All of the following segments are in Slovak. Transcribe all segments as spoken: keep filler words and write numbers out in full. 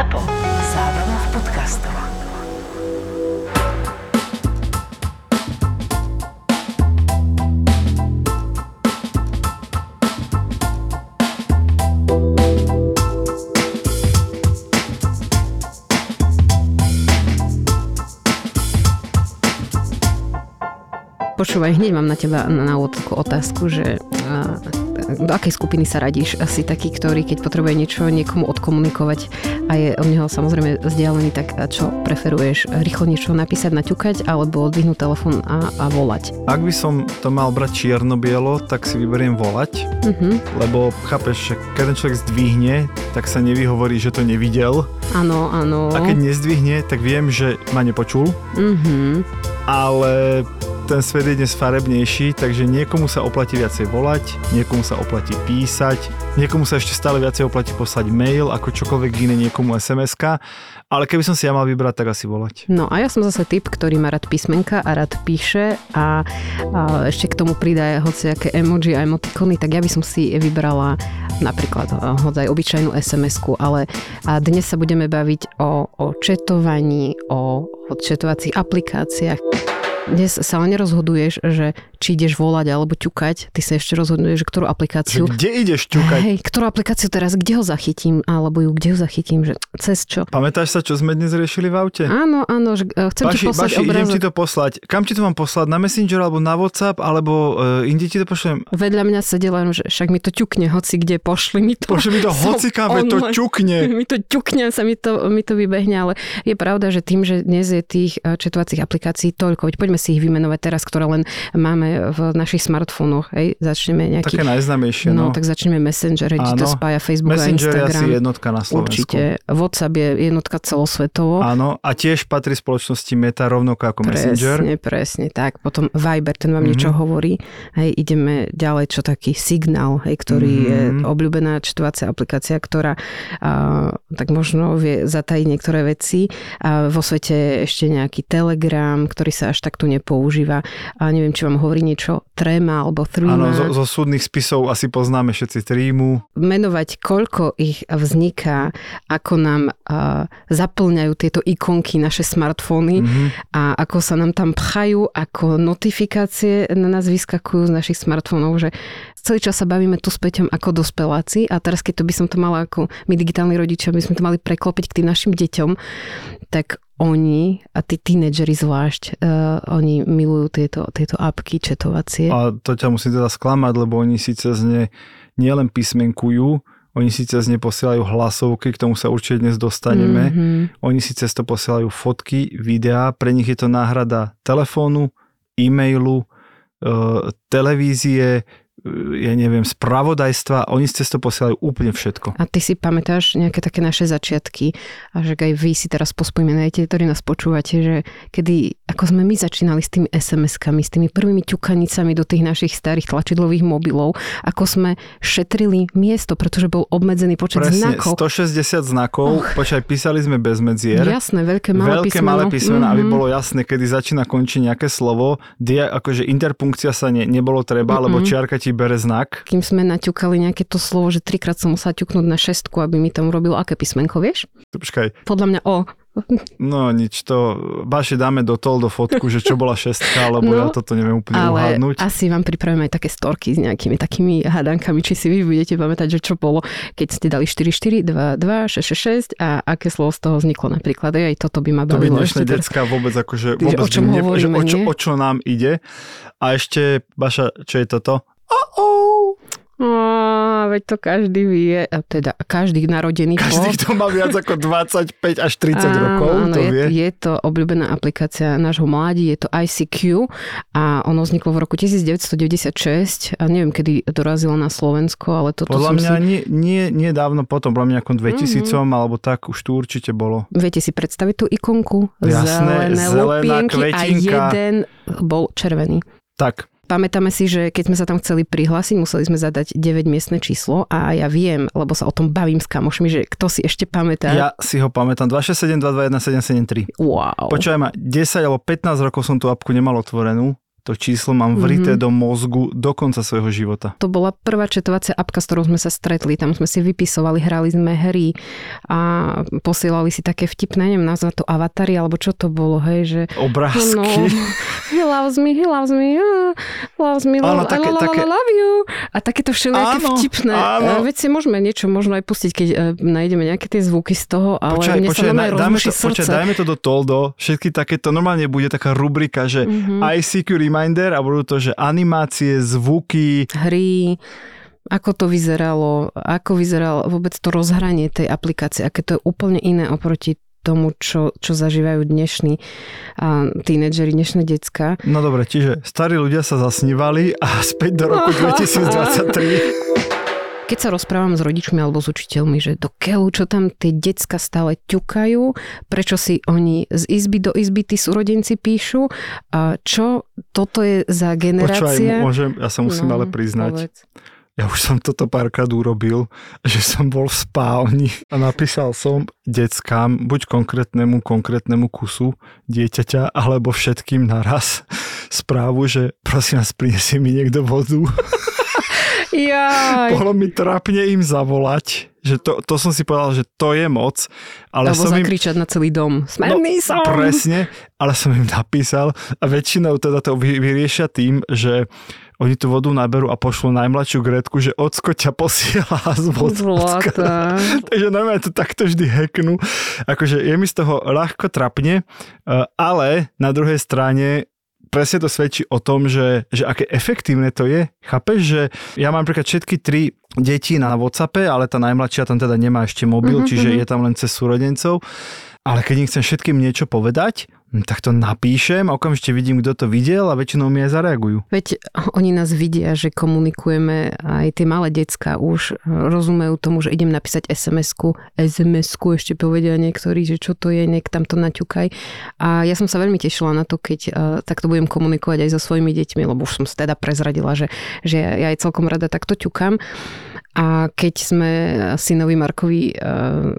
ZAPO. Zábava v podcastoch. Počúvaj, hneď mám na teba na úvodku otázku, že do akej skupiny sa radíš? Asi taký, ktorý, keď potrebuje niečo niekomu odkomunikovať a je od neho samozrejme vzdialený, tak čo preferuješ? Rýchlo niečo napísať, naťukať alebo odvihnúť telefón a, a volať? Ak by som to mal brať čierno-bielo, tak si vyberiem volať, uh-huh. lebo chápeš, že keď ten človek zdvihne, tak sa nevyhovorí, že to nevidel. Áno, áno. A keď nezdvihne, tak viem, že ma nepočul, uh-huh. ale ten svet je dnes farebnejší, takže niekomu sa oplatí viacej volať, niekomu sa oplatí písať, niekomu sa ešte stále viacej oplatí poslať mail, ako čokoľvek iné, niekomu es em es ka, ale keby som si ja mal vybrať, tak asi volať. No a ja som zase typ, ktorý má rád písmenka a rád píše a, a ešte k tomu pridá hociaké emoji a emotikony, tak ja by som si vybrala napríklad hodaj obyčajnú es em es ku, ale a dnes sa budeme baviť o, o četovaní, o, o četovacích aplikáciách. Dnes sa len nerozhoduješ, že či ideš volať alebo ťukať, ty sa ešte rozhoduješ, že ktorú aplikáciu... Že kde ideš ťukať? Hej, ktorú aplikáciu teraz, kde ho zachytím, alebo ju, kde ho zachytím, že cez čo? Pamätáš sa, čo sme dnes riešili v aute? Áno, áno, že chcem Baši, ti poslať Baši, obrázok. Idem ti to poslať. Kam ti to mám poslať? Na Messenger, alebo na WhatsApp, alebo uh, inde ti to pošlem? Vedľa mňa sedela, že však mi to ťukne, hoci kde, pošli mi to. Pošli mi to hoci kam, to ťukne. Mi to ťukne, sa mi to, mi to vybehne, ale je pravda, že tým, že dnes je tých četovacích aplikácií toľko, poďme si ich vymenovať teraz, ktoré len máme v našich smartfónoch. Hej, začneme nejaký... Také najznámejšie, no. No, tak začneme Messenger, kde to spája Facebook Messenger a Instagram. Messenger je asi jednotka na Slovensku. Určite. WhatsApp je jednotka celosvetovo. Áno, a tiež patrí spoločnosti Meta rovnako ako presne, Messenger. Presne, presne, tak. Potom Viber, ten vám mm-hmm. niečo hovorí. Hej, ideme ďalej, čo taký Signal, hej, ktorý mm-hmm. je obľúbená četovacia aplikácia, ktorá a, tak možno vie zatajiť niektoré veci. A vo svete ešte nejaký Telegram, ktorý sa až tak tu nepoužíva. A neviem, či vám hovorí niečo Threema alebo Threema. Áno, zo, zo súdnych spisov asi poznáme všetci Threemu. Menovať, koľko ich vzniká, ako nám uh, zaplňajú tieto ikonky naše smartfóny mm-hmm. a ako sa nám tam pchajú, ako notifikácie na nás vyskakujú z našich smartfónov, že celý čas sa bavíme tu s Peťom ako dospeláci a teraz, keď to by som to mala ako my digitálni rodičia, by sme to mali preklopiť k tým našim deťom, tak oni, a tí tínedžeri zvlášť, uh, oni milujú tieto, tieto apky četovacie. A to ťa musím teda sklamať, lebo oni síce z ne nielen písmenkujú, oni síce z ne posielajú hlasovky, k tomu sa určite dnes dostaneme. Mm-hmm. Oni síce z to posielajú fotky, videá, pre nich je to náhrada telefónu, e-mailu, uh, televízie, ja neviem, spravodajstva, oni ste to posielajú úplne všetko. A ty si pamätáš nejaké také naše začiatky a že aj vy si teraz pospomínajte, ktorí nás počúvate, že kedy, ako sme my začínali s tými es em es kami, s tými prvými ťukanicami do tých našich starých tlačidlových mobilov, ako sme šetrili miesto, pretože bol obmedzený počet presne, znakov. Presne, stošesťdesiat znakov, oh. počkaj, písali sme bez medzier. Jasné, veľké malé písmeno. Veľké malé písmeno, mm-hmm. aby bolo jasné, kedy začína končí nejaké slovo, dia, akože interpunkcia sa ne, nebolo treba, mm-hmm. lebo čiarka ti bere znak. Kým sme naťukali nejaké to slovo, že trikrát som musela ťuknúť na šestku, aby mi tam urobil aké písmenko, vieš? Počkaj. Podľa mňa O. No nič, to Baši dáme do TOLDO fotku, že čo bola šestka, lebo no, ja toto neviem úplne ale uhádnuť. Ale asi vám pripravíme aj také storky s nejakými takými hádankami, či si vy budete pamätať, že čo bolo, keď ste dali štyri štyri, dva dva, šesť šesť šesť a aké slovo z toho vzniklo napríklad. Aj toto by ma bavilo. To by dnešné decká vôbec akože vôbec, že o, ne, hovoríme, že o, čo, o čo nám ide. A ešte, Baša, čo je toto? Oh, oh, veď to každý vie, teda každý narodený. Každý, kto má viac ako dvadsaťpäť až tridsať áno, rokov, áno, to je, vie. Je to obľúbená aplikácia nášho mládi, je to í cé kjú a ono vzniklo v roku devätnásťstodeväťdesiatšesť a neviem, kedy dorazilo na Slovensko, ale toto podľa som mňa si... nie, nie, nie dávno potom, podľa mňa ako dvetisíc mm-hmm. alebo tak, už tu určite bolo. Viete si predstaviť tú ikonku? Jasné, zelené lupienky a jeden bol červený. Tak. Pamätáme si, že keď sme sa tam chceli prihlásiť, museli sme zadať deväťmiestne číslo a ja viem, lebo sa o tom bavím s kamošmi, že kto si ešte pamätá. Ja si ho pamätám. dvetisícšesťdesiatsedem, dvetisícdvadsaťjeden, sedemstosedemdesiattri. Wow. Počúvaj ma, desať alebo pätnásť rokov som tú apku nemal otvorenú. To číslo mám vrité mm-hmm. do mozgu do konca svojho života. To bola prvá četovacia apka, s ktorou sme sa stretli. Tam sme si vypisovali, hrali sme hry a posielali si také vtipné, neviem, nazva to avatary, alebo čo to bolo, hej, že... Obrázky. No, he loves me, he loves me, yeah, loves me, áno, love, také, la, la, také... love you. A takéto všelijaké vtipné. Áno. Veď si môžeme niečo možno aj pustiť, keď nájdeme nejaké tie zvuky z toho, ale počkaj, mne počkaj, sa normálne rozruší srdce. Počkaj, dajme to do Toldo, všetky takéto, normálne bude taká rubrika, že mm-hmm. I C Q Reminder a budú to, že animácie, zvuky, hry, ako to vyzeralo, ako vyzeralo vôbec to rozhranie tej aplikácie, aké to je úplne iné oproti tomu, čo, čo zažívajú dnešní tínedžeri, dnešné decká. No dobre, čiže starí ľudia sa zasnívali a späť do roku dvetisíctridsaťtri. Keď sa rozprávam s rodičmi alebo s učiteľmi, že do keľu, čo tam tie decka stále ťukajú, prečo si oni z izby do izby tí súrodenci píšu, a čo toto je za generácia? Počúaj, môžem, ja sa musím no, ale priznať. Povedz. Ja už som toto párkrát urobil, že som bol v spálni a napísal som deckám, buď konkrétnemu, konkrétnemu kusu dieťaťa, alebo všetkým naraz správu, že prosím vás, prinesie mi niekto vodu. Jaj. Bolo mi trápne im zavolať, že to, to som si povedal, že to je moc. Ale alebo som zakričať im... na celý dom. Smerný no, som! Presne, ale som im napísal a väčšinou teda to vyriešia tým, že oni tú vodu naberú a pošlú najmladšiu Gretku, že ocko ťa posiela z vodka. Takže normálne to takto vždy hacknú. Akože je mi z toho ľahko trapne, ale na druhej strane presne to svedčí o tom, že, že aké efektívne to je. Chápeš, že ja mám napríklad všetky tri deti na WhatsAppe, ale tá najmladšia tam teda nemá ešte mobil, mm-hmm. čiže je tam len cez súrodencov. Ale keď im chcem všetkým niečo povedať, tak to napíšem a okamžite vidím, kto to videl a väčšinou mi aj zareagujú. Veď oni nás vidia, že komunikujeme, aj tie malé decká už rozumejú tomu, že idem napísať es em esku. es em esku ešte povedia niektorí, že čo to je, nek tam to naťukaj. A ja som sa veľmi tešila na to, keď uh, takto budem komunikovať aj so svojimi deťmi, lebo už som sa teda prezradila, že, že ja aj celkom rada takto ťukám. A keď sme synovi Markovi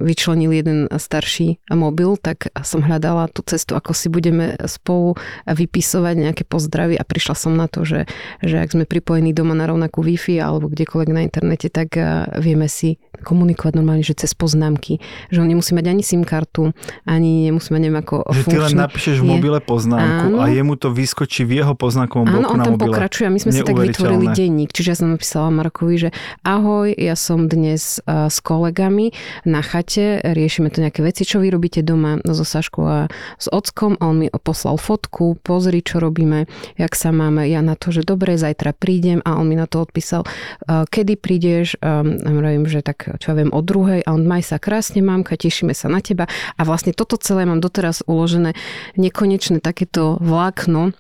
vyčlenili jeden starší mobil, tak som hľadala tú cestu, ako si budeme spolu vypisovať nejaké pozdravy a prišla som na to, že, že ak sme pripojení doma na rovnakú Wi-Fi alebo kdekoľvek na internete, tak vieme si komunikovať normálne, že cez poznámky. Že on nemusí mať ani SIM kartu, ani nemusí mať neviem ako funkčný. Že ty len napíšeš v mobile poznámku. Áno. A jemu to vyskočí v jeho poznámkovom bloku na mobile. Áno, on tam pokračuje a my sme si tak vytvorili denník. Čiže ja som napísala Markovi, že ahoj, ja som dnes s kolegami na chate, riešime to nejaké veci, čo vy robíte doma so Saškou a s ockom, on mi poslal fotku, pozri, čo robíme, jak sa máme, ja na to, že dobre, zajtra prídem a on mi na to odpísal, kedy prídeš, hovorím, že tak, čo ja viem, o druhej a on, maj sa krásne, mamka, tešíme sa na teba a vlastne toto celé mám doteraz uložené nekonečné takéto vlákno.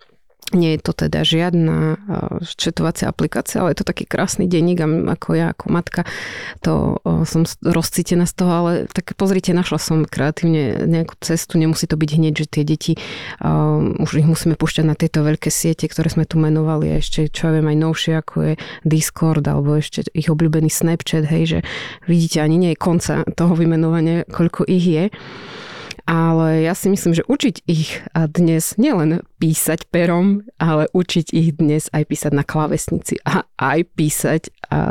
Nie je to teda žiadna četovacia aplikácia, ale je to taký krásny denník ako ja, ako matka. To som rozcítená z toho, ale tak pozrite, našla som kreatívne nejakú cestu. Nemusí to byť hneď, že tie deti, um, už ich musíme púšťať na tieto veľké siete, ktoré sme tu menovali a ešte, čo ja viem, aj novšie, ako je Discord, alebo ešte ich obľúbený Snapchat, hej, že vidíte, ani nie je konca toho vymenovania, koľko ich je. Ale ja si myslím, že učiť ich dnes nielen písať perom, ale učiť ich dnes aj písať na klávesnici a aj písať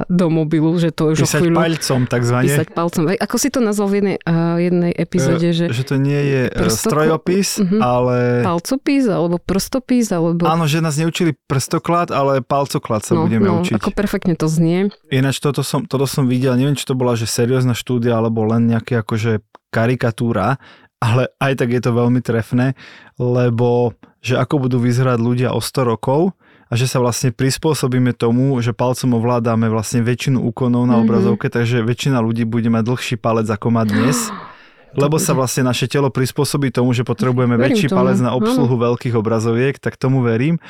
do mobilu, že to už písať o chvíľu... Písať palcom, takzvané. Písať palcom. Ako si to nazval v jednej, uh, jednej epizóde, uh, že... Že to nie je prstoko... strojopis, uh-huh. ale... Palcopis, alebo prstopis, alebo... Áno, že nás neučili prstoklad, ale palcoklad sa no, budeme no, učiť. No, ako perfektne to znie. Ináč toto som, toto som videl, neviem, či to bola, že seriózna štúdia, alebo len nejaké akože karikatúra, ale aj tak je to veľmi trefné, lebo že ako budú vyzerať ľudia o sto rokov a že sa vlastne prispôsobíme tomu, že palcom ovládame vlastne väčšinu úkonov na mm-hmm. obrazovke, takže väčšina ľudí bude mať dlhší palec ako má dnes, lebo sa vlastne naše telo prispôsobí tomu, že potrebujeme verím väčší tomu. Palec na obsluhu no. veľkých obrazoviek, tak tomu verím.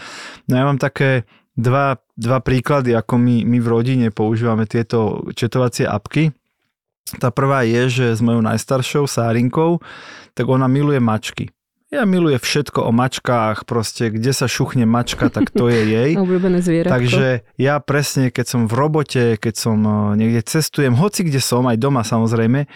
No ja mám také dva, dva príklady, ako my, my v rodine používame tieto četovacie apky. Tá prvá je, že s mojou najstaršou Sárinkou, tak ona miluje mačky. Ja miluje všetko o mačkách, proste kde sa šuchne mačka, tak to je jej. Obľúbené zvieratko. Takže ja presne, keď som v robote, keď som niekde cestujem, hoci kde som, aj doma samozrejme,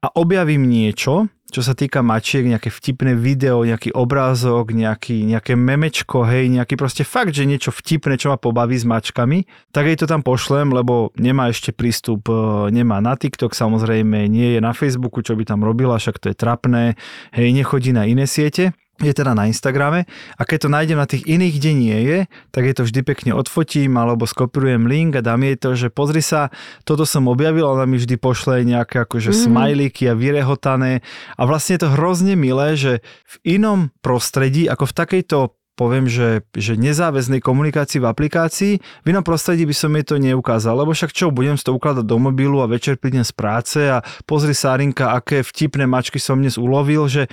a objavím niečo, čo sa týka mačiek, nejaké vtipné video, nejaký obrázok, nejaký, nejaké memečko, hej, nejaký proste fakt, že niečo vtipné, čo ma pobaví s mačkami, tak jej to tam pošlem, lebo nemá ešte prístup, nemá na TikTok, samozrejme, nie je na Facebooku, čo by tam robila, však to je trapné, hej, nechodí na iné siete. Je teda na Instagrame a keď to nájdem na tých iných, kde nie je, tak je to vždy pekne odfotím alebo skopírujem link a dám jej to, že pozri sa, toto som objavil, ona mi vždy pošle nejaké akože mm-hmm. smajlíky a vyrehotané a vlastne je to hrozne milé, že v inom prostredí, ako v takejto poviem, že, že nezáväznej komunikácii v aplikácii, v inom prostredí by som jej to neukázal, lebo však čo, budem si to ukladať do mobilu a večer prídem z práce a pozri sa, Arinka, aké vtipné mačky som dnes ulovil, že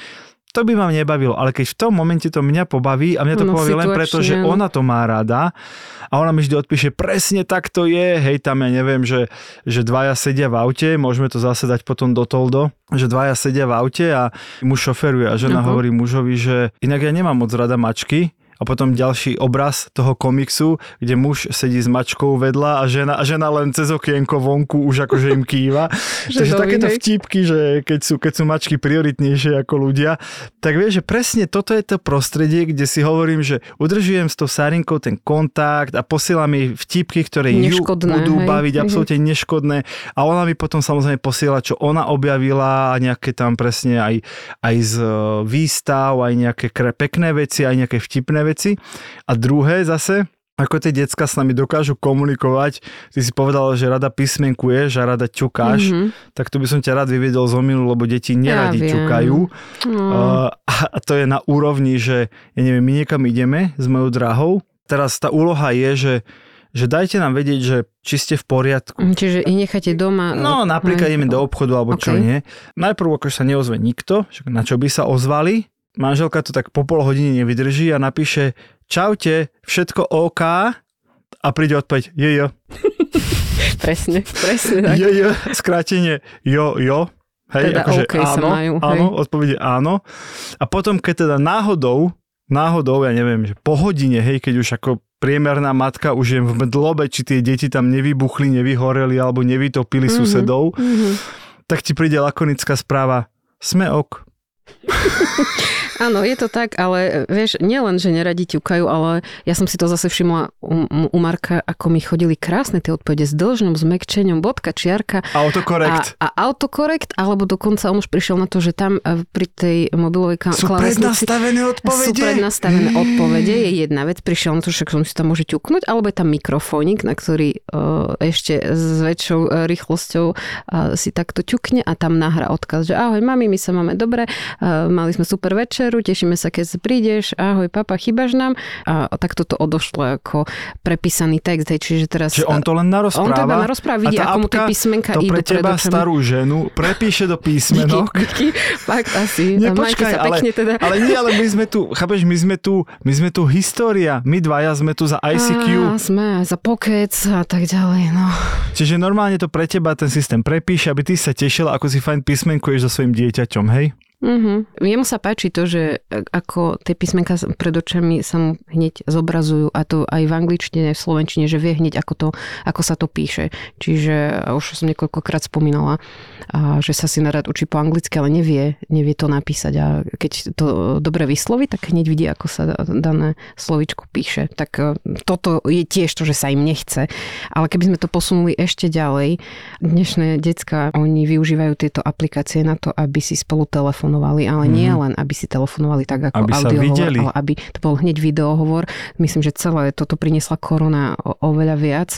to by ma nebavilo, ale keď v tom momente to mňa pobaví a mňa to no, pobaví len preto, že ona to má rada a ona mi vždy odpíše, presne tak to je, hej, tam ja neviem, že, že dvaja sedia v aute, môžeme to zase dať potom do Toldo, že dvaja sedia v aute a muž šoferuje a žena uh-huh. hovorí mužovi, že inak ja nemám moc rada mačky. A potom ďalší obraz toho komiksu, kde muž sedí s mačkou vedľa a žena, a žena len cez okienko vonku už akože im kýva. Takže takéto vtípky, že keď sú, keď sú mačky prioritnejšie ako ľudia, tak vieš, že presne toto je to prostredie, kde si hovorím, že udržujem s tou Sárinkou ten kontakt a posielam jej vtípky, ktoré ju budú hej. baviť, absolútne neškodné. A ona mi potom samozrejme posiela, čo ona objavila a nejaké tam presne aj, aj z výstav, aj nejaké pekné veci, aj nejaké vtipné veci. A druhé zase, ako tie decka s nami dokážu komunikovať, ty si povedala, že rada písmenkuješ a rada ťukáš, mm-hmm. tak tu by som ťa rád vyvedel z omilu, lebo deti neradi ja ťukajú. No. Uh, a to je na úrovni, že ja neviem, my niekam ideme s mojou drahou. Teraz tá úloha je, že že dajte nám vedieť, že či ste v poriadku. Čiže ich necháte doma. No, napríklad ideme do obchodu, alebo okay. čo nie. Najprv, akože sa neozve nikto, na čo by sa ozvali, manželka to tak po pol hodine nevydrží a napíše čaute, všetko OK a príde odpoveď jojo. presne, presne tak. Jojo, skrátenie jo, jo. Hej, teda akože okay áno, majú, áno, hej. odpovede áno. A potom, keď teda náhodou, náhodou, ja neviem, že po hodine, hej, keď už ako priemerná matka už je v mdlobe, či tie deti tam nevybuchli, nevyhoreli alebo nevytopili mm-hmm. susedov, mm-hmm. tak ti príde lakonická správa, sme ok. Áno, je to tak, ale vieš, nielen, že neradi ťukajú, ale ja som si to zase všimla u, u Marka, ako mi chodili krásne tie odpovede s dĺžňom, s mäkčením, bodka, čiarka. Autokorekt. A, a autokorekt, alebo dokonca on už prišiel na to, že tam pri tej mobilovej klávesnici... Sú prednastavené odpovede? Sú prednastavené odpovede, je jedna vec. Prišiel na to, že on si tam môže ťuknúť, alebo je tam mikrofónik, na ktorý ešte s väčšou rýchlosťou si takto ťukne a tam nahrá odkaz, že ahoj mami, my sa máme dobre, mali sme super večer, tešíme sa, keď prídeš, ahoj, papa, chýbaš nám. A tak toto odošlo ako prepísaný text. Čiže teraz... Čiže on to len narozpráva. On to iba narozpráva, vidí, ako mu tie písmenka idú. To pre teba predočom. Starú ženu prepíše do písmenok. Díky, díky. Fakt asi. Ne, počkaj, sa ale, teda. ale nie, ale my sme tu, chápeš, my sme tu, my sme tu história. My dvaja sme tu za I C Q. Á, sme za Pocket a tak ďalej, no. Čiže normálne to pre teba ten systém prepíše, aby ty sa tešil, ako si fajn písmenkuješ so svojím dieťaťom, hej? Uh-huh. Jemu sa páči to, že ako tie písmenka pred očami sa mu hneď zobrazujú a to aj v angličtine, aj v slovenčine, že vie hneď ako, to, ako sa to píše. Čiže už som niekoľkokrát spomínala, že sa si narad učí po anglicky, ale nevie, nevie to napísať a keď to dobre vysloví, tak hneď vidí, ako sa dané slovíčko píše. Tak toto je tiež to, že sa im nechce. Ale keby sme to posunuli ešte ďalej, dnešné decká, oni využívajú tieto aplikácie na to, aby si spolu telefon ale mm-hmm. nie len, aby si telefonovali tak ako audiohovor, ale aby to bol hneď videohovor. Myslím, že celé toto priniesla korona o, oveľa viac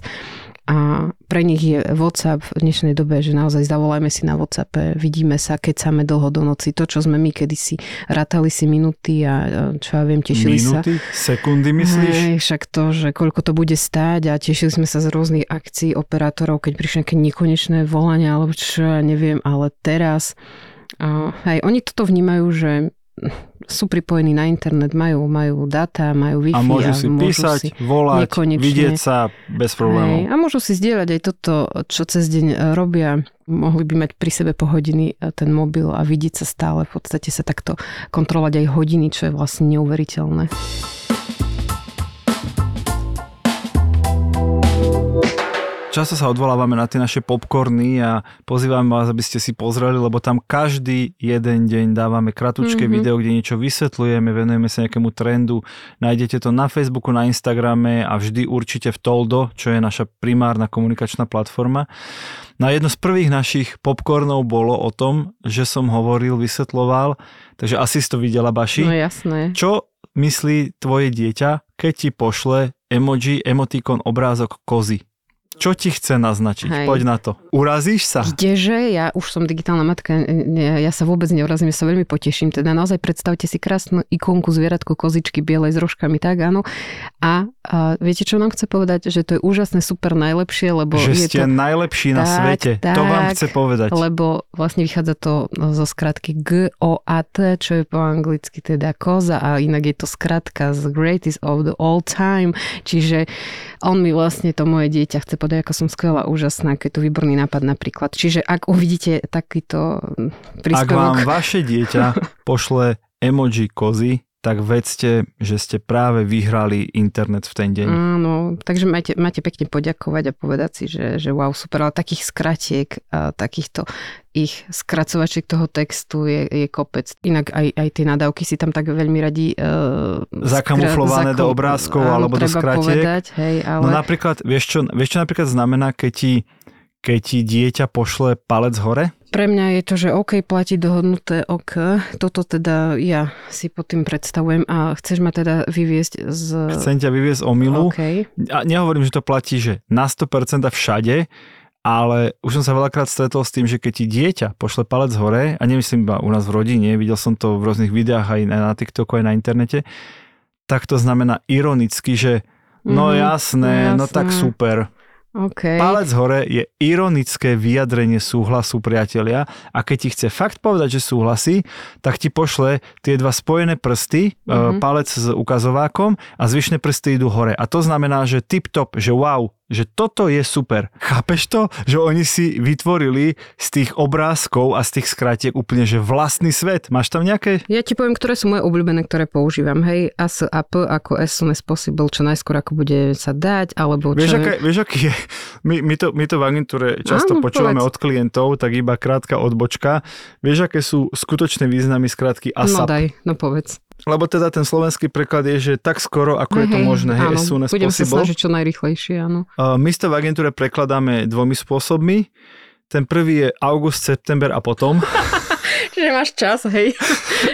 a pre nich je WhatsApp v dnešnej dobe, že naozaj zavolajme si na WhatsAppe, vidíme sa, kecáme dlho do noci. To, čo sme my kedysi rátali si minúty a čo ja viem, tešili minúty, sa. Minúty? Sekundy myslíš? Hej, však to, že koľko to bude stáť a tešili sme sa z rôznych akcií operátorov, keď prišli nejaké nekonečné volania alebo čo ja neviem, ale teraz... A aj oni toto vnímajú, že sú pripojení na internet, majú, majú data, majú Wi-Fi. A môžu si a môžu písať, si volať, nekonečne. Vidieť sa bez problémov. Hej, a môžu si zdieľať aj toto, čo cez deň robia. Mohli by mať pri sebe po hodiny ten mobil a vidieť sa stále. V podstate sa takto kontrolovať aj hodiny, čo je vlastne neuveriteľné. Často sa odvolávame na tie naše popcorny a pozývame vás, aby ste si pozreli, lebo tam každý jeden deň dávame kratučké mm-hmm. video, kde niečo vysvetľujeme, venujeme sa nejakému trendu. Nájdete to na Facebooku, na Instagrame a vždy určite v TOLDO, čo je naša primárna komunikačná platforma. Na jedno z prvých našich popcornov bolo o tom, že som hovoril, vysvetľoval, takže asi si to videla, Baši. No jasné. Čo myslí tvoje dieťa, keď ti pošle emoji, emotikon, obrázok kozy? Čo ti chce naznačiť? Hej. Poď na to. Urazíš sa? Kdeže? Ja už som digitálna matka, ne, ja sa vôbec neurazím, ja sa veľmi poteším. Teda naozaj predstavte si krásnu ikonku zvieratku, kozičky bielej s rožkami, tak áno. A, a viete, čo nám chce povedať? Že to je úžasné, super, najlepšie, lebo... Že je ste to... najlepší na tak, svete. Tak, to vám chce povedať. Lebo vlastne vychádza to zo skratky G O A T, čo je po anglicky teda koza a inak je to skratka z greatest of the all time. Čiže on mi vlastne to moje dieťa chce povedať, ako som skvelá, úžasná, keď tu výborný nápad napríklad. Čiže ak uvidíte takýto príspevok... Ak vám vaše dieťa pošle emoji kozy, tak vedzte, že ste práve vyhrali internet v ten deň. Áno, takže máte, máte pekne poďakovať a povedať si, že, že wow, super, ale takých skratiek, takýchto ich skracovačiek toho textu je, je kopec. Inak aj, aj tie nadávky si tam tak veľmi radi uh, zakamuflované zakl- do obrázkov áno, alebo do skratiek. Povedať, hej, ale... No napríklad, vieš čo, vieš čo napríklad znamená, keď ti, keď ti dieťa pošle palec hore? Pre mňa je to, že OK, platí dohodnuté OK. Toto teda ja si pod tým predstavujem a chceš ma teda vyviesť z... Chcem ťa vyviesť omylu. Okay. A nehovorím, že to platí, že na sto percent všade, ale už som sa veľakrát stretol s tým, že keď ti dieťa pošle palec hore, a nemyslím iba u nás v rodine, videl som to v rôznych videách aj na TikToku, aj na internete, tak to znamená ironicky, že no jasné, mm, jasné. No tak super. Okay. Palec hore je ironické vyjadrenie súhlasu, priatelia, a keď ti chce fakt povedať, že súhlasí, tak ti pošle tie dva spojené prsty, mm-hmm. palec s ukazovákom a zvyšné prsty idú hore. A to znamená, že tip-top, že wow, že toto je super. Chápeš to? Že oni si vytvorili z tých obrázkov a z tých skratiek úplne, že vlastný svet. Máš tam nejaké? Ja ti poviem, ktoré sú moje obľúbené, ktoré používam. Hej, A S A P ako as soon as possible, čo najskôr ako bude sa dať, alebo čo... Vieš, aká, vieš aký je? My, my, to, my to v agentúre často áno, počúvame povedz. Od klientov, tak iba krátka odbočka. Vieš, aké sú skutočné významy skratky A S A P? No daj, no povedz. Lebo teda ten slovenský preklad je, že tak skoro, ako no, je to hej, možné. Hej, áno, budem spôsobol. Sa snažiť čo najrýchlejšie, áno. My to v agentúre prekladáme dvomi spôsobmi. Ten prvý je august, september a potom. Čiže máš čas, hej.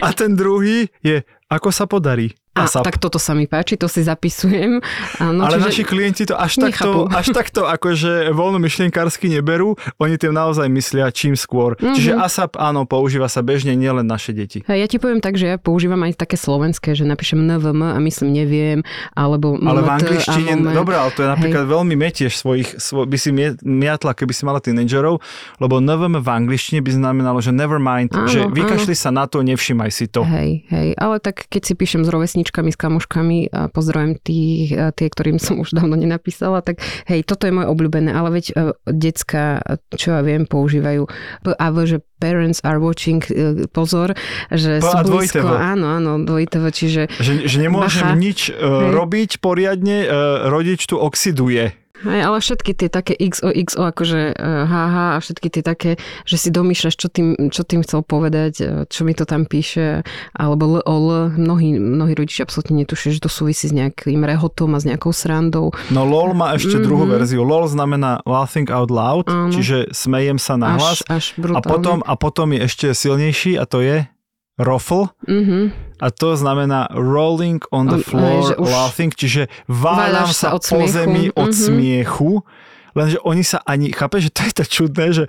A ten druhý je ako sa podarí. A, tak toto sa mi páči, to si zapisujem. Áno, ale čiže... naši klienti to až takto, až takto akože voľnomyšlienkársky neberú, oni tým naozaj myslia čím skôr. Mm-hmm. Čiže A S A P, áno, používa sa bežne, nielen naše deti. Ja ti poviem tak, že ja používam aj také slovenské, že napíšem N V M a myslím neviem, alebo... Ale v angličtine, dobré, ale to je napríklad veľmi metieš svojich, by si miatla, keby si mala tínedžerov, lebo N V M v angličtine by znamenalo, že never mind, že vykašli sa na to, nevšimaj si to. Hej, hej, ale tak keď si píšem z rovesníčkami, s kamoškami a pozdravím tých, tie, ktorým som už dávno nenapísala, tak hej, toto je moje obľúbené, ale veď uh, decka, čo ja viem, používajú P A W, že parents are watching, uh, pozor, že sú blízko, áno, áno, dvojitevo, čiže... Že, že nemôžem bacha, nič uh, robiť poriadne, uh, rodič tu oxiduje. Hej, ale všetky tie také X O X O, akože haha, a všetky tie také, že si domýšľaš, čo tým, čo tým chcel povedať, čo mi to tam píše, alebo L O L, mnohí, mnohí rodičia absolútne netušia, že to súvisí s nejakým rehotom a s nejakou srandou. No L O L má ešte mm-hmm. druhú verziu. L O L znamená laughing out loud, áno. Čiže smejem sa nahlas. Až, až brutálne. A potom, a potom je ešte silnejší a to je R O F L. Mhm. A to znamená rolling on the floor, aj, laughing, čiže váľam sa, sa po zemi od mm-hmm. smiechu. Lenže oni sa ani, chápeš, že to je to čudné, že,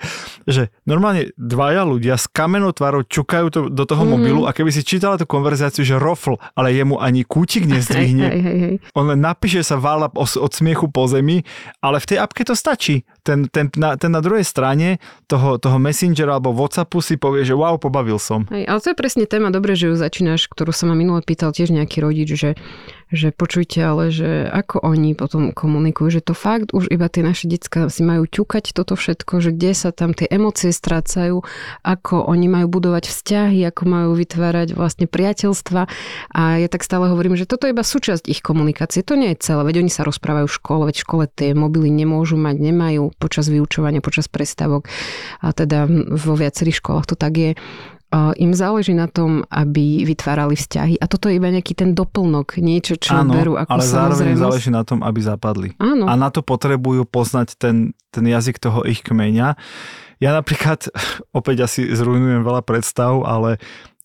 že normálne dvaja ľudia s kamenou tvárou čukajú to, do toho mm. mobilu a keby si čítala tú konverzáciu, že R O F L, ale jemu ani kútik nezdvihne. Hej, hej, hej. On len napíše sa váľa od smiechu po zemi, ale v tej appke to stačí. Ten, ten, na, ten na druhej strane toho, toho Messengera alebo WhatsAppu si povie, že wow, pobavil som. Hej, ale to je presne téma, dobre, že ju začínaš, ktorú sa ma minule pýtal tiež nejaký rodič, že že počujte, ale že ako oni potom komunikujú, že to fakt už iba tie naše decká si majú ťukať toto všetko, že kde sa tam tie emócie strácajú, ako oni majú budovať vzťahy, ako majú vytvárať vlastne priateľstva. A ja tak stále hovorím, že toto je iba súčasť ich komunikácie, to nie je celé, veď oni sa rozprávajú v škole, veď v škole tie mobily nemôžu mať, nemajú počas vyučovania, počas prestávok a teda vo viacerých školách to tak je. Im záleží na tom, aby vytvárali vzťahy. A toto je iba nejaký ten doplnok, niečo, čo áno, berú ako samozrejmosť. Áno, ale zároveň im záleží na tom, aby zapadli. Áno. A na to potrebujú poznať ten, ten jazyk toho ich kmeňa. Ja napríklad, opäť asi zrujnujem veľa predstav, ale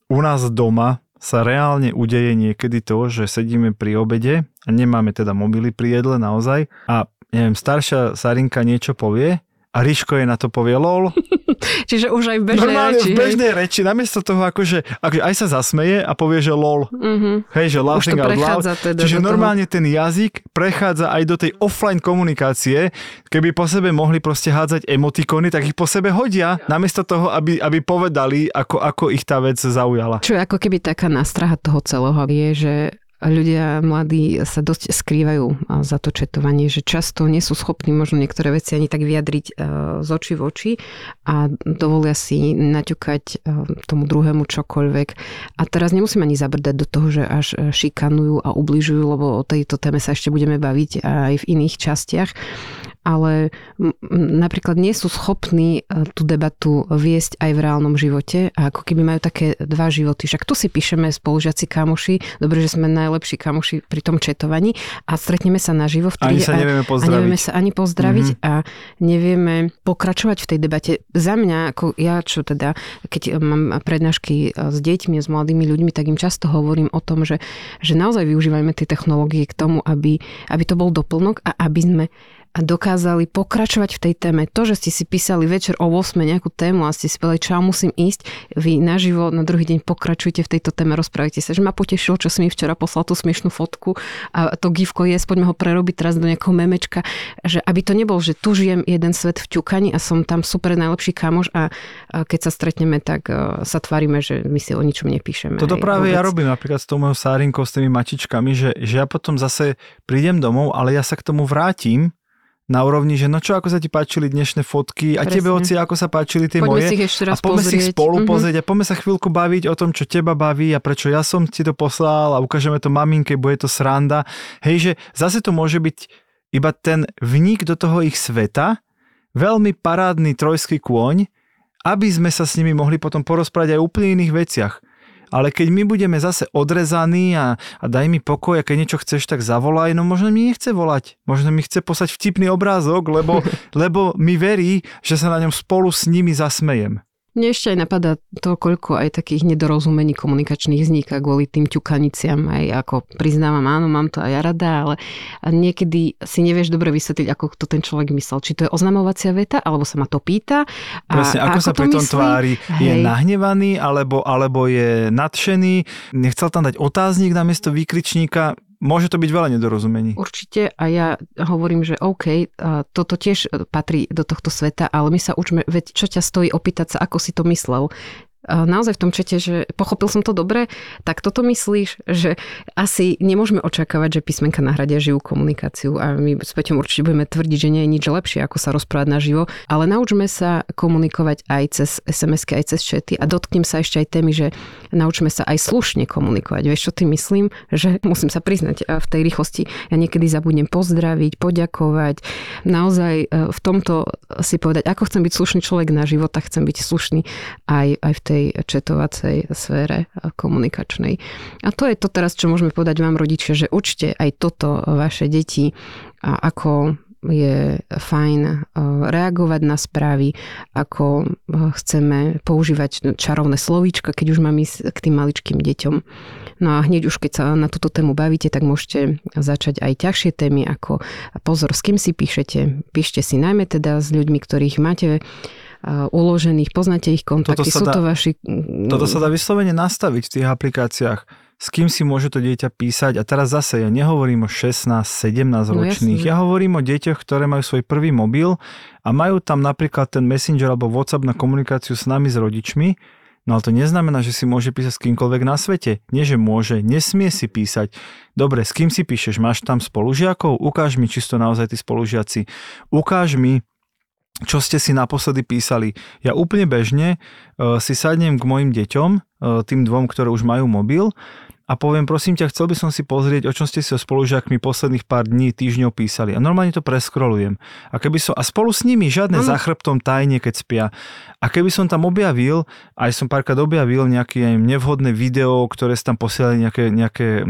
u nás doma sa reálne udeje niekedy to, že sedíme pri obede a nemáme teda mobily pri jedle naozaj a neviem, staršia Sarinka niečo povie a Ríško je na to povie lol. Čiže už aj v bežnej normálne reči. Normálne v bežnej hej? reči, namiesto toho akože, akože aj sa zasmeje a povie, že lol. Uh-huh. Hej, že laughing out loud. Teda čiže normálne toho. Ten jazyk prechádza aj do tej offline komunikácie. Keby po sebe mohli proste hádzať emotikony, tak ich po sebe hodia. Ja. Namiesto toho, aby, aby povedali, ako, ako ich tá vec zaujala. Čo je ako keby taká nástraha toho celého je, že ľudia mladí sa dosť skrývajú za to četovanie, že často nie sú schopní možno niektoré veci ani tak vyjadriť z očí v oči a dovolia si naťukať tomu druhému čokoľvek. A teraz nemusím ani zabrdať do toho, že až šikanujú a ubližujú, lebo o tejto téme sa ešte budeme baviť aj v iných častiach. Ale napríklad nie sú schopní tú debatu viesť aj v reálnom živote a ako keby majú také dva životy. Však tu si píšeme spolužiaci kamoši, dobre, že sme najlepší kamoši pri tom četovaní a stretneme sa naživo v triede. Ani sa nevieme pozdraviť. A nevieme sa ani pozdraviť mm-hmm. a nevieme pokračovať v tej debate. Za mňa, ako ja čo teda, keď mám prednášky s deťmi, s mladými ľuďmi, tak im často hovorím o tom, že, že naozaj využívajme tie technológie k tomu, aby, aby to bol doplnok a aby sme a dokázali pokračovať v tej téme. To, že ste si písali večer o ôsmej nejakú tému a ste si povedali, čo musím ísť, vy naživo na druhý deň pokračujte v tejto téme, rozprávajte sa, že ma potešilo, čo si mi včera poslal tú smiešnú fotku a to gifko je, poďme ho prerobiť teraz do nejakého memečka, že aby to nebol, že tu žijem jeden svet v ťukaní a som tam super najlepší kamoš a keď sa stretneme, tak sa tvárime, že my si o ničom nepíšeme. Toto hej, práve vôbec. Ja robím napríklad s tou mojou Sárinkou, s tými mačičkami, že, že ja potom zase prídem domov, ale ja sa k tomu vrátim na úrovni, že no čo, ako sa ti páčili dnešné fotky a presne. Tebe, oci, ako sa páčili tie poďme moje si ich ešte raz a poďme pozrieť. Si ich spolu mm-hmm. pozrieť a poďme sa chvíľku baviť o tom, čo teba baví a prečo ja som ti to poslal a ukážeme to maminke, bude to sranda. Hej, že zase to môže byť iba ten vnik do toho ich sveta, veľmi parádny trojský kôň, aby sme sa s nimi mohli potom porozprávať aj o úplne iných veciach. Ale keď my budeme zase odrezaní a, a daj mi pokoj, a keď niečo chceš, tak zavolaj, no možno mi nechce volať. Možno mi chce poslať vtipný obrázok, lebo, lebo mi verí, že sa na ňom spolu s nimi zasmejem. Mne ešte aj napadá to, koľko aj takých nedorozumení komunikačných vzniká kvôli tým ťukaniciam. Aj ako priznávam, áno, mám to aj ja rada, ale niekedy si nevieš dobre vysvetliť, ako to ten človek myslel. Či to je oznamovacia veta, alebo sa ma to pýta. A, presne, ako, ako sa pri tom tvári. Je nahnevaný, alebo, alebo je nadšený. Nechcel tam dať otáznik namiesto výkričníka. Môže to byť veľa nedorozumení. Určite a ja hovorím, že OK, toto tiež patrí do tohto sveta, ale my sa učme, veď čo ťa stojí opýtať sa, ako si to myslel. Naozaj v tom čete, že pochopil som to dobre, tak toto myslíš, že asi nemôžeme očakávať, že písmenka nahradia živú komunikáciu a my s Peťom určite budeme tvrdiť, že nie je nič lepšie, ako sa rozprávať naživo, ale naučme sa komunikovať aj cez es em esky, aj cez čety a dotknem sa ešte aj témy, že naučme sa aj slušne komunikovať. Vieš, čo tým myslím? Že musím sa priznať v tej rýchlosti. Ja niekedy zabudnem pozdraviť, poďakovať. Naozaj v tomto si povedať, ako chcem byť slušný človek na život, tak chcem byť slušný aj, aj v tej četovacej sfére komunikačnej. A to je to teraz, čo môžeme povedať vám rodičia, že učte aj toto vaše deti, ako je fajn reagovať na správy, ako chceme používať čarovné slovíčka, keď už máme ísť k tým maličkým deťom. No a hneď už, keď sa na túto tému bavíte, tak môžete začať aj ťažšie témy, ako pozor, s kým si píšete. Píšte si najmä teda s ľuďmi, ktorých máte uložených, poznáte ich kontakty, sú to vaši... Toto sa dá vyslovene nastaviť v tých aplikáciách, s kým si môže to dieťa písať. A teraz zase ja nehovorím o šestnásť sedemnásť ročných, no, ja hovorím o deťoch, ktoré majú svoj prvý mobil a majú tam napríklad ten Messenger alebo WhatsApp na komunikáciu s nami, s rodičmi. No ale to neznamená, že si môže písať s kýmkoľvek na svete. Nie, že môže, nesmie si písať. Dobre, s kým si píšeš? Máš tam spolužiakov? Ukáž mi, či sú to naozaj tí spolužiaci. Ukáž mi, čo ste si naposledy písali. Ja úplne bežne uh, si sadnem k mojim deťom, uh, tým dvom, ktoré už majú mobil, a poviem, prosím ťa, chcel by som si pozrieť, o čom ste si so spolužiakmi posledných pár dní, týždňov písali. A normálne to preskrolujem. A keby som, a spolu s nimi, žiadne mm. za chrbtom tajne, keď spia. A keby som tam objavil, aj som párkrát objavil nejaké aj nevhodné video, ktoré si tam posielali nejaké, nejaké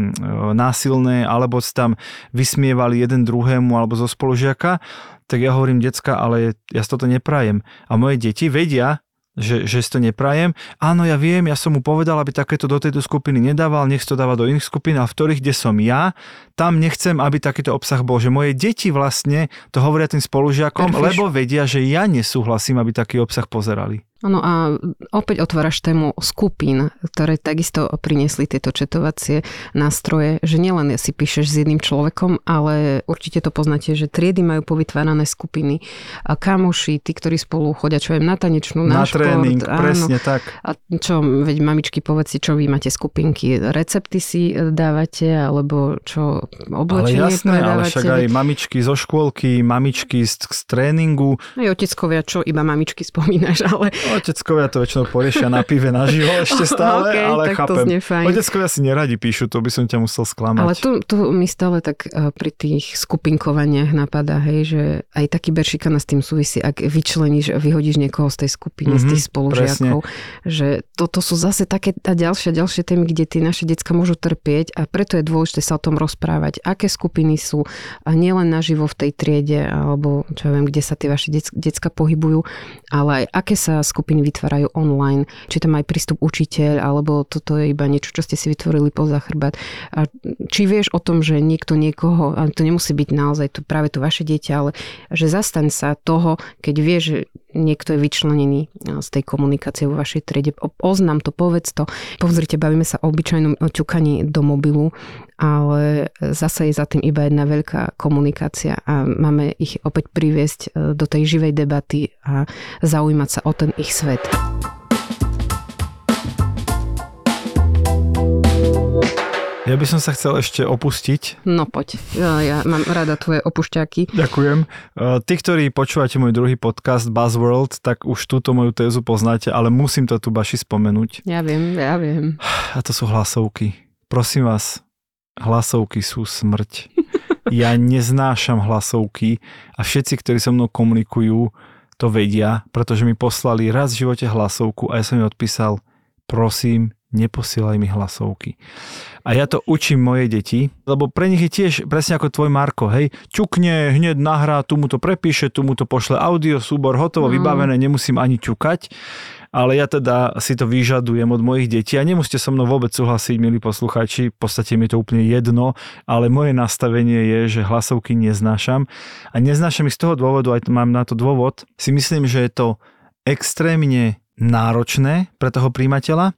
násilné, alebo si tam vysmievali jeden druhému, alebo zo spolužiaka, tak ja hovorím, decka, ale ja si toto neprajem. A moje deti vedia, Že, že si to neprajem. Áno, ja viem, ja som mu povedal, aby takéto do tejto skupiny nedával, nech to dáva do iných skupín, a v ktorých, kde som ja, tam nechcem, aby takýto obsah bol. Že moje deti vlastne to hovoria tým spolužiakom, Perfíš. lebo vedia, že ja nesúhlasím, aby taký obsah pozerali. Áno, a opäť otváraš tému skupín, ktoré takisto priniesli tieto četovacie nástroje, že nielen si píšeš s jedným človekom, ale určite to poznáte, že triedy majú povytvárané skupiny. A kamoši, tí, ktorí spolu chodia, čo aj na tanečnú, na, na šport. Na tréning, áno, presne tak. A čo, veď mamičky, povedz si, čo vy máte skupinky, recepty si dávate, alebo čo, oblečenie, ale jasné, predávate. Ale však aj mamičky zo škôlky, mamičky z, z tréningu. Aj oteckovia, čo iba mamičky spomínaš, ale... Oteckovia to väčšinou poriešia na pive naživo ešte stále, okay, ale chápem. Oteckovia si neradi píšu, to by som ťa musel sklamať. Ale tu, tu mi stále tak pri tých skupinkovaniach napadá, hej, že aj taký beršikana s tým súvisí, ak vyčleníš, vyhodíš niekoho z tej skupiny, mm-hmm, z tých spolužiakov, presne. Že toto sú zase také a ďalšie, ďalšie témy, kde tie naše decká môžu trpieť, a preto je dôležité sa o tom rozprávať, aké skupiny sú, a nielen naživo v tej triede, alebo čo ja viem, kde sa tie vaše decká pohybujú, ale aj aké sa skupiny skupiny vytvárajú online, či tam aj prístup učiteľ, alebo toto je iba niečo, čo ste si vytvorili poza chrbát. A či vieš o tom, že niekto niekoho, a to nemusí byť naozaj to, práve to vaše dieťa, ale že zastaň sa toho, keď vieš, že niekto je vyčlenený z tej komunikácie vo vašej triede. Oznám to, povedz to. Pozrite, bavíme sa o obyčajnom ťukaní do mobilu, ale zase je za tým iba jedna veľká komunikácia, a máme ich opäť priviesť do tej živej debaty a zaujímať sa o ten ich svet. Ja by som sa chcel ešte opustiť. No poď, ja, ja mám rada tvoje opušťaky. Ďakujem. Tí, ktorí počúvate môj druhý podcast Buzzworld, tak už túto moju tézu poznáte, ale musím to tu baši spomenúť. Ja viem, ja viem. A to sú hlasovky. Prosím vás, hlasovky sú smrť. Ja neznášam hlasovky, a všetci, ktorí so mnou komunikujú, to vedia, pretože mi poslali raz v živote hlasovku a ja som im odpísal, prosím, neposielaj mi hlasovky. A ja to učím moje deti, lebo pre nich je tiež presne ako tvoj Marko, hej, ťukne, hneď nahrá, tu mu to prepíše, tu mu to pošle audio, súbor, hotovo, mm. vybavené, nemusím ani ťukať, ale ja teda si to vyžadujem od mojich detí, a nemusíte so mnou vôbec súhlasiť, milí poslucháči, v podstate mi je to úplne jedno, ale moje nastavenie je, že hlasovky neznášam, a neznášam ich z toho dôvodu, aj mám na to dôvod, si myslím, že je to extrémne náročné pre toho príjmateľa,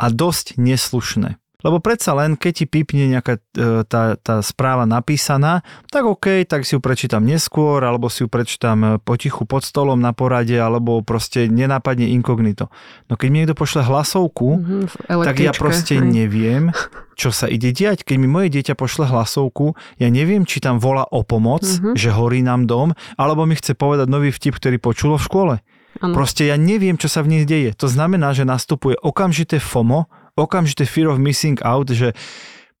a dosť neslušné. Lebo predsa len, keď ti pípne nejaká tá, tá správa napísaná, tak OK, tak si ju prečítam neskôr, alebo si ju prečítam potichu pod stolom na porade, alebo proste nenápadne inkognito. No keď mi niekto pošle hlasovku, mm-hmm, tak ja proste aj neviem, čo sa ide diať. Keď mi moje dieťa pošle hlasovku, ja neviem, či tam volá o pomoc, mm-hmm, že horí nám dom, alebo mi chce povedať nový vtip, ktorý počulo v škole. Ano. Proste ja neviem, čo sa v nej deje. To znamená, že nastupuje okamžité FOMO, okamžité fear of missing out, že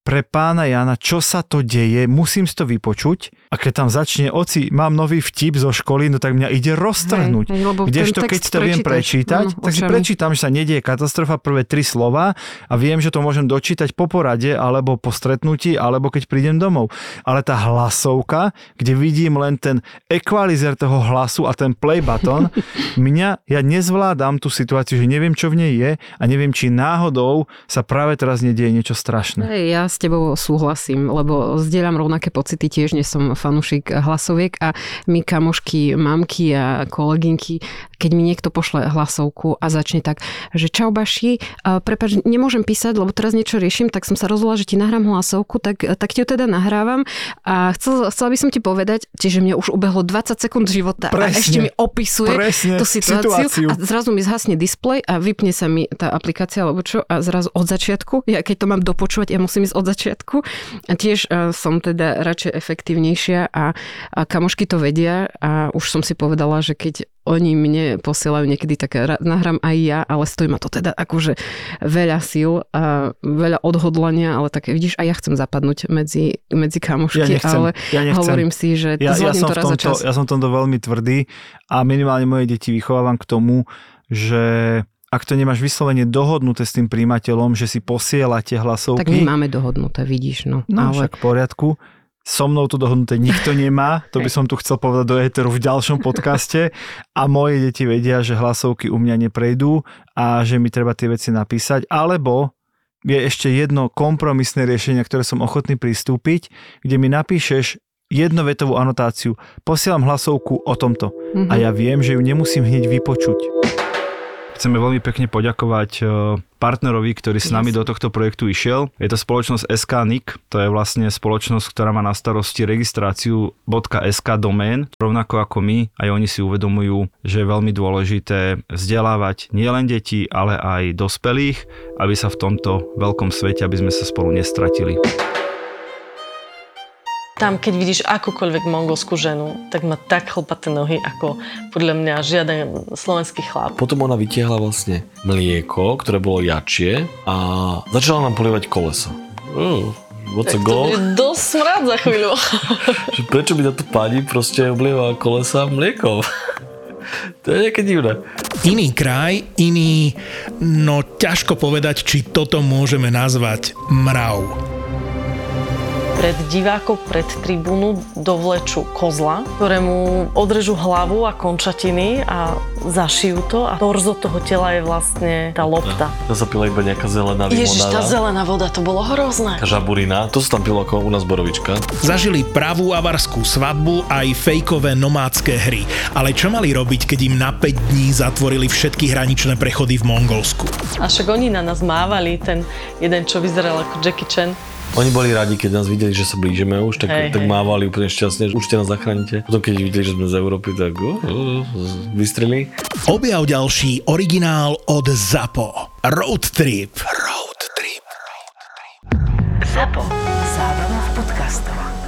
pre pána Jana, čo sa to deje, musím si to vypočuť, a keď tam začne oci, mám nový vtip zo školy, no tak mňa ide roztrhnúť. Hej, hej, kdežto, keď to viem prečítať, no, tak si prečítam, že sa nedieje katastrofa, prvé tri slova, a viem, že to môžem dočítať po porade, alebo po stretnutí, alebo keď prídem domov. Ale tá hlasovka, kde vidím len ten equalizer toho hlasu a ten play button, mňa, ja nezvládam tú situáciu, že neviem, čo v nej je, a neviem, či náhodou sa práve teraz nedieje niečo strašné. Hej, ja s tebou súhlasím, lebo zdieľam rovnaké pocity, tiež nie som fanúšik hlasoviek a my kamošky, mamky a kolegynky, keď mi niekto pošle hlasovku a začne tak, že čau Baši, prepáč, nemôžem písať, lebo teraz niečo riešim, tak som sa rozhodla, že ti nahrám hlasovku, tak, tak ti ju teda nahrávam a chcel, chcela by som ti povedať, že mne už ubehlo dvadsať sekúnd života. Presne, a ešte mi opisuje tú situáciu, situáciu a zrazu mi zhasne displej a vypne sa mi tá aplikácia alebo čo a zrazu od začiatku, ja keď to mám dopočúvať, ja musím ísť od začiatku a tiež uh, som teda radšej efektívnejšia a, a kamošky to vedia a už som si povedala, že keď oni mne posielajú niekedy také, nahrám aj ja, ale stojí ma to teda akože veľa síl a veľa odhodlania, ale také, vidíš, aj ja chcem zapadnúť medzi, medzi kamošky, ja nechcem, ale ja hovorím si, že ja, ja som to raz za čas. Ja som tomto veľmi tvrdý a minimálne moje deti vychovávam k tomu, že ak to nemáš vyslovene dohodnuté s tým príjimateľom, že si posielate hlasovky. Tak my máme dohodnuté, vidíš. No, no ale... však v poriadku. So mnou to dohodnuté nikto nemá, to by som tu chcel povedať do éteru v ďalšom podcaste a moje deti vedia, že hlasovky u mňa neprejdú a že mi treba tie veci napísať, alebo je ešte jedno kompromisné riešenie, ktoré som ochotný pristúpiť, kde mi napíšeš jednovetovú anotáciu, posielam hlasovku o tomto mhm. a ja viem, že ju nemusím hneď vypočuť. Chceme veľmi pekne poďakovať partnerovi, ktorý s nami do tohto projektu išiel. Je to spoločnosť es ká en í cé, to je vlastne spoločnosť, ktorá má na starosti registráciu .sk domén. Rovnako ako my, aj oni si uvedomujú, že je veľmi dôležité vzdelávať nielen deti, ale aj dospelých, aby sa v tomto veľkom svete, aby sme sa spolu nestratili. Tam, keď vidíš akúkoľvek mongolskú ženu, tak má tak chlpaté nohy, ako podľa mňa žiaden slovenský chlap. Potom ona vytiahla vlastne mlieko, ktoré bolo jačie a začala nám polievať kolesa. Uh, what's a goal? To bude dosť smrad za chvíľu. Prečo by táto pani proste oblieva kolesa mliekom? To je nejaké divné. Iný kraj, iný... No ťažko povedať, či toto môžeme nazvať mrav. Pred divákov, pred tribúnu dovlečú kozla, ktorému odrežú hlavu a končatiny a zašijú to a torzo toho tela je vlastne tá lopta. Ja, ja sa pila iba nejaká zelená limonáda. Ježiš, tá zelená voda, to bolo hrozné. Žaburina, to sa tam pilo ako u nás borovička. Zažili pravú avarskú svadbu aj fejkové nomádske hry. Ale čo mali robiť, keď im na päť dní zatvorili všetky hraničné prechody v Mongolsku? A však oni na nás mávali, ten jeden, čo vyzeral ako Jackie Chan. Oni boli radi, keď nás videli, že sa blížime už, tak, hej, tak hej. Mávali úplne šťastne, že určite nás zachránite. Potom keď videli, že sme z Európy, tak uh, uh, vystrelili. Objav ďalší originál od ZAPO. Road trip. Road trip. Road trip. ZAPO. Zábrná v podcastovách.